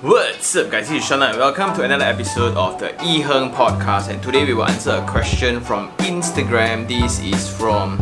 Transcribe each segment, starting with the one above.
What's up guys, this is Sean and welcome to another episode of the Yee Heng Podcast, and today we will answer a question from Instagram. This is from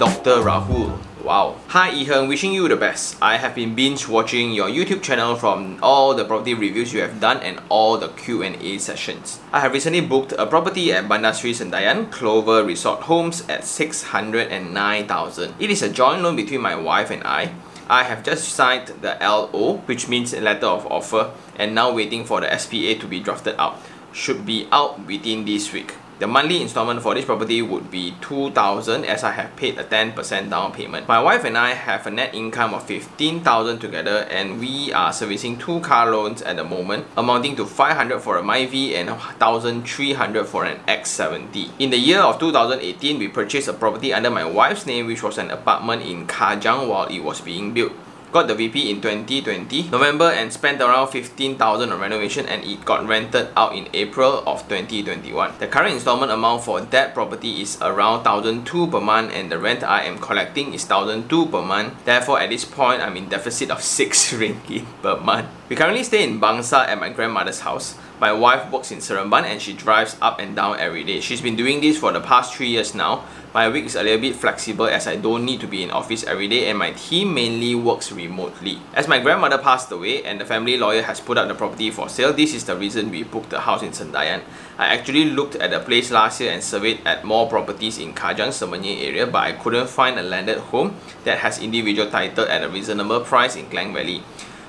Dr. Rahul. Wow. Hi Yee Heng, wishing you the best. I have been binge watching your YouTube channel from all the property reviews you have done and all the Q&A sessions. I have recently booked a property at Bandar Sri Sendayan Clover Resort Homes at 609,000. It is a joint loan between my wife and I. I have just signed the LO, which means letter of offer, and now waiting for the SPA to be drafted out. Should be out within this week. The monthly installment for this property would be 2,000 as I have paid a 10% down payment. My wife and I have a net income of 15,000 together, and we are servicing two car loans at the moment, amounting to 500 for a MyV and 1,300 for an X70. In the year of 2018, we purchased a property under my wife's name, which was an apartment in Kajang while it was being built. Got the VP in 2020, November, and spent around 15,000 on renovation, and it got rented out in April of 2021. The current installment amount for that property is around 1,200 per month, and the rent I am collecting is 1,200 per month. Therefore, at this point, I'm in deficit of 6 ringgit per month. We currently stay in Bangsa at my grandmother's house. My wife works in Seremban and she drives up and down every day. She's been doing this for the past 3 years now. My week is a little bit flexible as I don't need to be in office every day, and my team mainly works remotely. As my grandmother passed away and the family lawyer has put up the property for sale, this is the reason we booked the house in Sendayan. I actually looked at the place last year and surveyed at more properties in Kajang, Semenyih area, but I couldn't find a landed home that has individual title at a reasonable price in Klang Valley.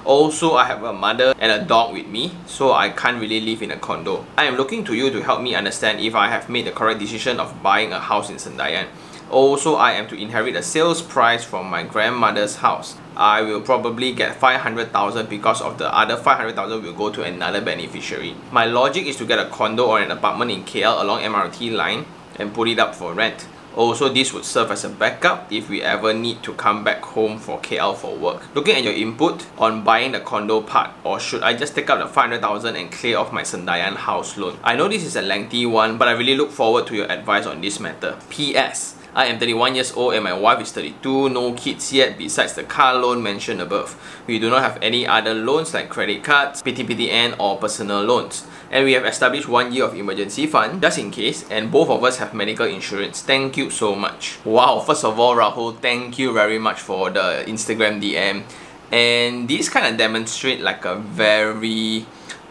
Also, I have a mother and a dog with me, so I can't really live in a condo. I am looking to you to help me understand if I have made the correct decision of buying a house in Sendayan. Also, I am to inherit a sales price from my grandmother's house. I will probably get 500,000 because of the other 500,000 will go to another beneficiary. My logic is to get a condo or an apartment in KL along MRT line and put it up for rent. Also, this would serve as a backup if we ever need to come back home for KL for work. Looking at your input on buying the condo part, or should I just take out the 500,000 and clear off my Sendayan house loan? I know this is a lengthy one, but I really look forward to your advice on this matter. P.S. I am 31 years old and my wife is 32, no kids yet besides the car loan mentioned above. We do not have any other loans like credit cards, PTPTN or personal loans. And we have established 1 year of emergency fund just in case, and both of us have medical insurance. Thank you so much. Wow, first of all Rahul, thank you very much for the Instagram DM. And these kind of demonstrate like a very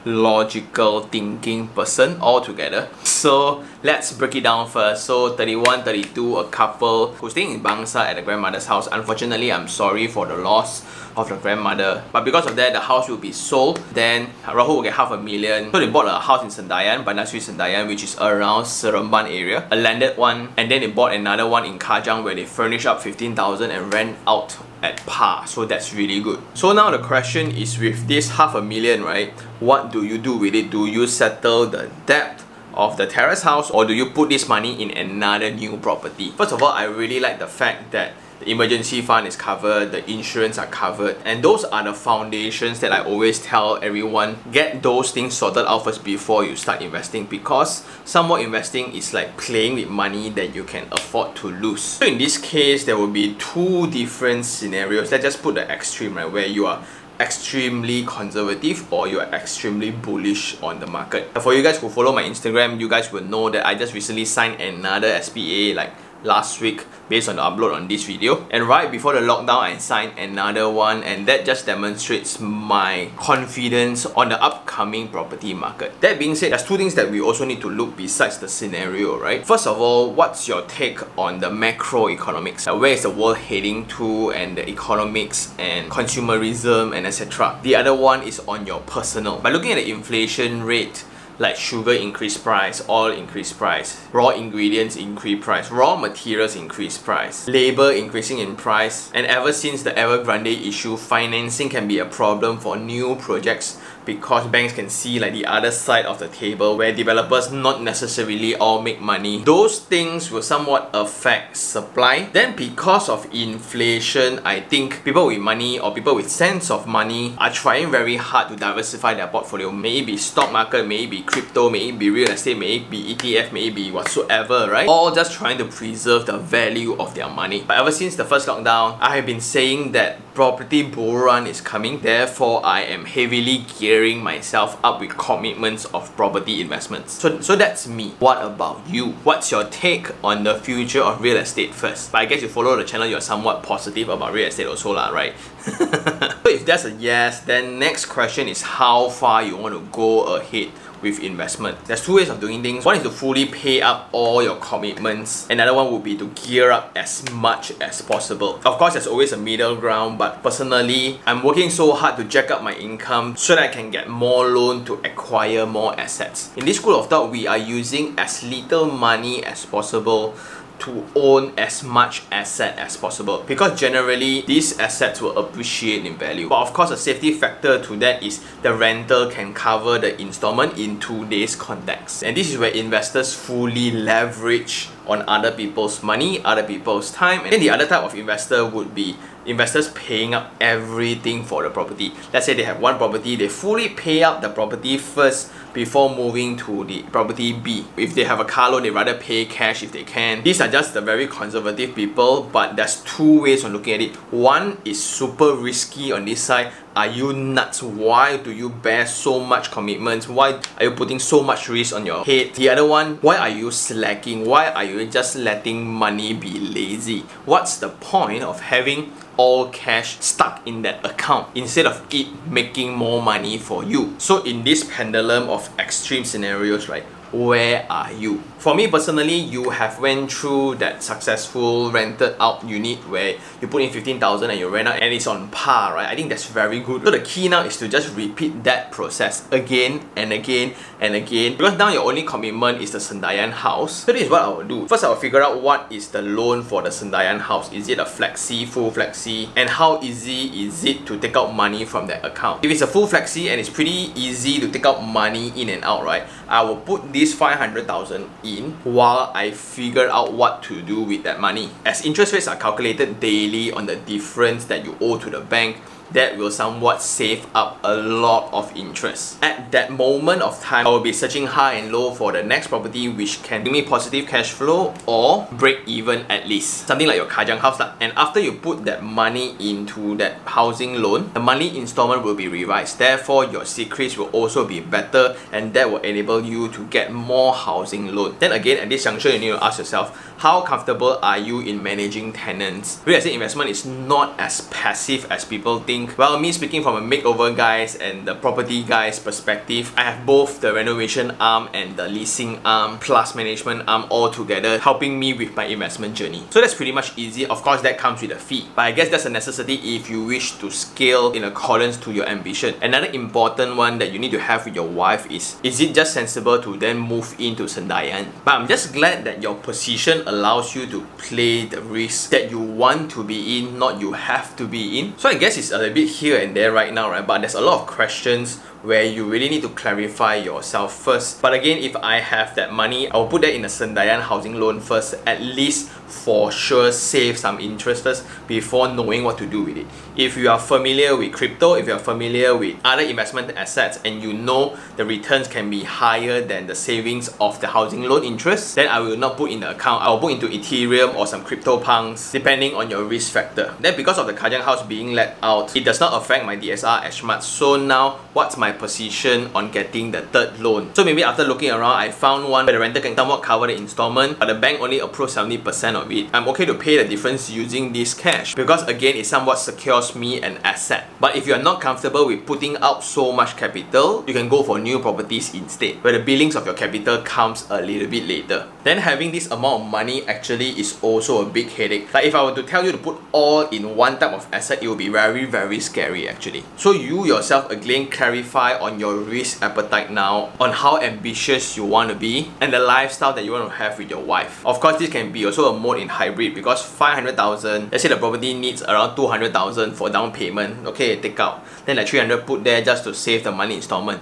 logical thinking person altogether. So let's break it down first. So 31, 32, a couple who's staying in Bangsa at the grandmother's house. Unfortunately, I'm sorry for the loss of the grandmother, but because of that, the house will be sold. Then Rahul will get 500,000. So they bought a house in Sendayan, Bandar Sri Sendayan, which is around Seremban area, a landed one, and then they bought another one in Kajang where they furnish up 15,000 and rent out at par. So that's really good. So now the question is, with this 500,000, right, what do you do with it? Do you settle the debt of the terrace house, or do you put this money in another new property? First of all, I really like the fact that the emergency fund is covered, the insurance are covered, and those are the foundations that I always tell everyone. Get those things sorted out first before you start investing, because somewhat investing is like playing with money that you can afford to lose. So in this case, there will be two different scenarios. Let's just put the extreme, right, where you are extremely conservative or you're extremely bullish on the market. For you guys who follow my Instagram, you guys will know that I just recently signed another SPA like last week based on the upload on this video, and right before the lockdown I signed another one, and that just demonstrates my confidence on the upcoming property market. That being said, there's two things that we also need to look besides the scenario, right? First of all, what's your take on the macroeconomics? Like, where is the world heading to, and the economics and consumerism and etc. The other one is on your personal. By looking at the inflation rate, like sugar increased price, oil increased price, raw ingredients increased price, raw materials increased price, labor increasing in price, and ever since the Evergrande issue, financing can be a problem for new projects because banks can see like the other side of the table where developers not necessarily all make money. Those things will somewhat affect supply. Then because of inflation, I think people with money or people with sense of money are trying very hard to diversify their portfolio. Maybe stock market, maybe crypto, may it be real estate, may it be ETF, may it be whatsoever, right? All just trying to preserve the value of their money. But ever since the first lockdown, I have been saying that property bull run is coming, therefore I am heavily gearing myself up with commitments of property investments. So that's me. What about you? What's your take on the future of real estate first? But I guess you follow the channel, you're somewhat positive about real estate also lah, right? So if that's a yes, then next question is how far you want to go ahead with investment. There's two ways of doing things. One is to fully pay up all your commitments. Another one would be to gear up as much as possible. Of course, there's always a middle ground, but personally, I'm working so hard to jack up my income so that I can get more loan to acquire more assets. In this school of thought, we are using as little money as possible to own as much asset as possible, because generally these assets will appreciate in value. But of course, a safety factor to that is the rental can cover the installment in today's context. And this is where investors fully leverage on other people's money, other people's time. And then the other type of investor would be investors paying up everything for the property. Let's say they have one property, they fully pay up the property first before moving to the property B. If they have a car loan, they rather pay cash if they can. These are just the very conservative people, but there's two ways on looking at it. One is super risky on this side. Are you nuts? Why do you bear so much commitments? Why are you putting so much risk on your head? The other one, why are you slacking? Why are you just letting money be lazy? What's the point of having all cash stuck in that account instead of it making more money for you? So in this pendulum of extreme scenarios, right, where are you? For me personally, you have went through that successful rented out unit where you put in 15,000 and you rent out and it's on par, right? I think that's very good. So the key now is to just repeat that process again and again and again, because now your only commitment is the Sendayan house. So this is what I will do. First, I will figure out what is the loan for the Sendayan house. Is it a flexi, full flexi? And how easy is it to take out money from that account? If it's a full flexi and it's pretty easy to take out money in and out, right, I will put this 500,000 in while I figure out what to do with that money. As interest rates are calculated daily on the difference that you owe to the bank, that will somewhat save up a lot of interest. At that moment of time, I will be searching high and low for the next property which can give me positive cash flow or break even at least. Something like your Kajang house lah. And after you put that money into that housing loan, the monthly installment will be revised. Therefore, your secrets will also be better, and that will enable you to get more housing loan. Then again, at this juncture, you need to ask yourself, how comfortable are you in managing tenants? Real estate investment is not as passive as people think. Well, me speaking from a makeover guys and the property guys perspective, I have both the renovation arm and the leasing arm plus management arm all together helping me with my investment journey. So that's pretty much easy. Of course, that comes with a fee, but I guess that's a necessity if you wish to scale in accordance to your ambition. Another important one that you need to have with your wife is it just sensible to then move into Sendayan? But I'm just glad that your position allows you to play the risk that you want to be in, not you have to be in. So I guess it's a bit here and there right now, right? But there's a lot of questions where you really need to clarify yourself first. But again, if I have that money, I'll put that in a Sendayan housing loan first, at least for sure save some interest first before knowing what to do with it. If you are familiar with crypto, if you are familiar with other investment assets and you know the returns can be higher than the savings of the housing loan interest, then I will not put in the account. I will put into Ethereum or some crypto punks depending on your risk factor. Then because of the Kajang house being let out, it does not affect my DSR as much. So now, what's my position on getting the third loan? So maybe after looking around, I found one where the renter can somewhat cover the installment, but the bank only approves 70% of it. I'm okay to pay the difference using this cash because again, it somewhat secures me an asset. But if you're not comfortable with putting out so much capital, you can go for new properties instead, where the billings of your capital comes a little bit later. Then having this amount of money actually is also a big headache. Like if I were to tell you to put all in one type of asset, it would be very, very scary actually. So you yourself again clarify on your risk appetite now, on how ambitious you want to be and the lifestyle that you want to have with your wife. Of course, this can be also a mode in hybrid because 500,000, let's say the property needs around 200,000 for down payment. Okay, take out. Then like 300 put there just to save the money installment.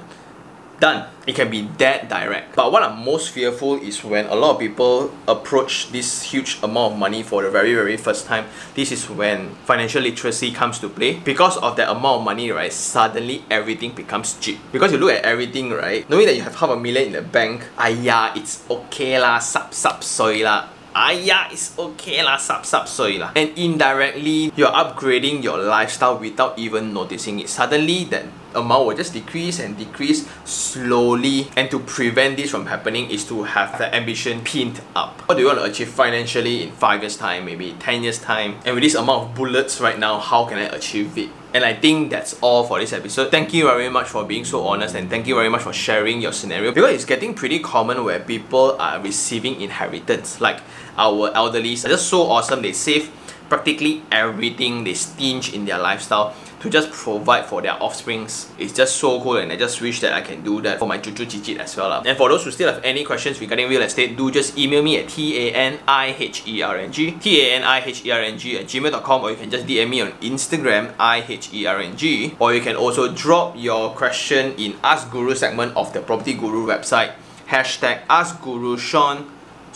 Done. It can be that direct. But what I'm most fearful is when a lot of people approach this huge amount of money for the very first time. This is when financial literacy comes to play. Because of that amount of money, right, suddenly everything becomes cheap. Because you look at everything, right, knowing that you have 500,000 in the bank, it's okay lah, soy lah. yeah, it's okay lah, soy lah. And indirectly, you're upgrading your lifestyle without even noticing it. Suddenly, that amount will just decrease and decrease slowly. And to prevent this from happening is to have the ambition pinned up. What do you want to achieve financially in 5 years time, maybe 10 years time? And with this amount of bullets right now, how can I achieve it? And I think that's all for this episode. Thank you very much for being so honest, and thank you very much for sharing your scenario, because it's getting pretty common where people are receiving inheritance. Like our elderlies are just so awesome, they save practically everything, they stinge in their lifestyle to just provide for their offsprings. It's just so cool, and I just wish that I can do that for my Chuchu Chichit as well. And for those who still have any questions regarding real estate, do just email me at taniherng@gmail.com, or you can just DM me on Instagram, iherng, or you can also drop your question in Ask Guru segment of the Property Guru website, hashtag Ask Guru Sean.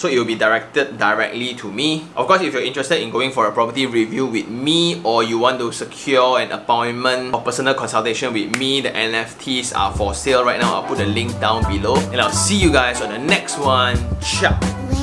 So it will be directed directly to me. Of course, if you're interested in going for a property review with me, or you want to secure an appointment or personal consultation with me, the NFTs are for sale right now. I'll put the link down below. And I'll see you guys on the next one. Ciao!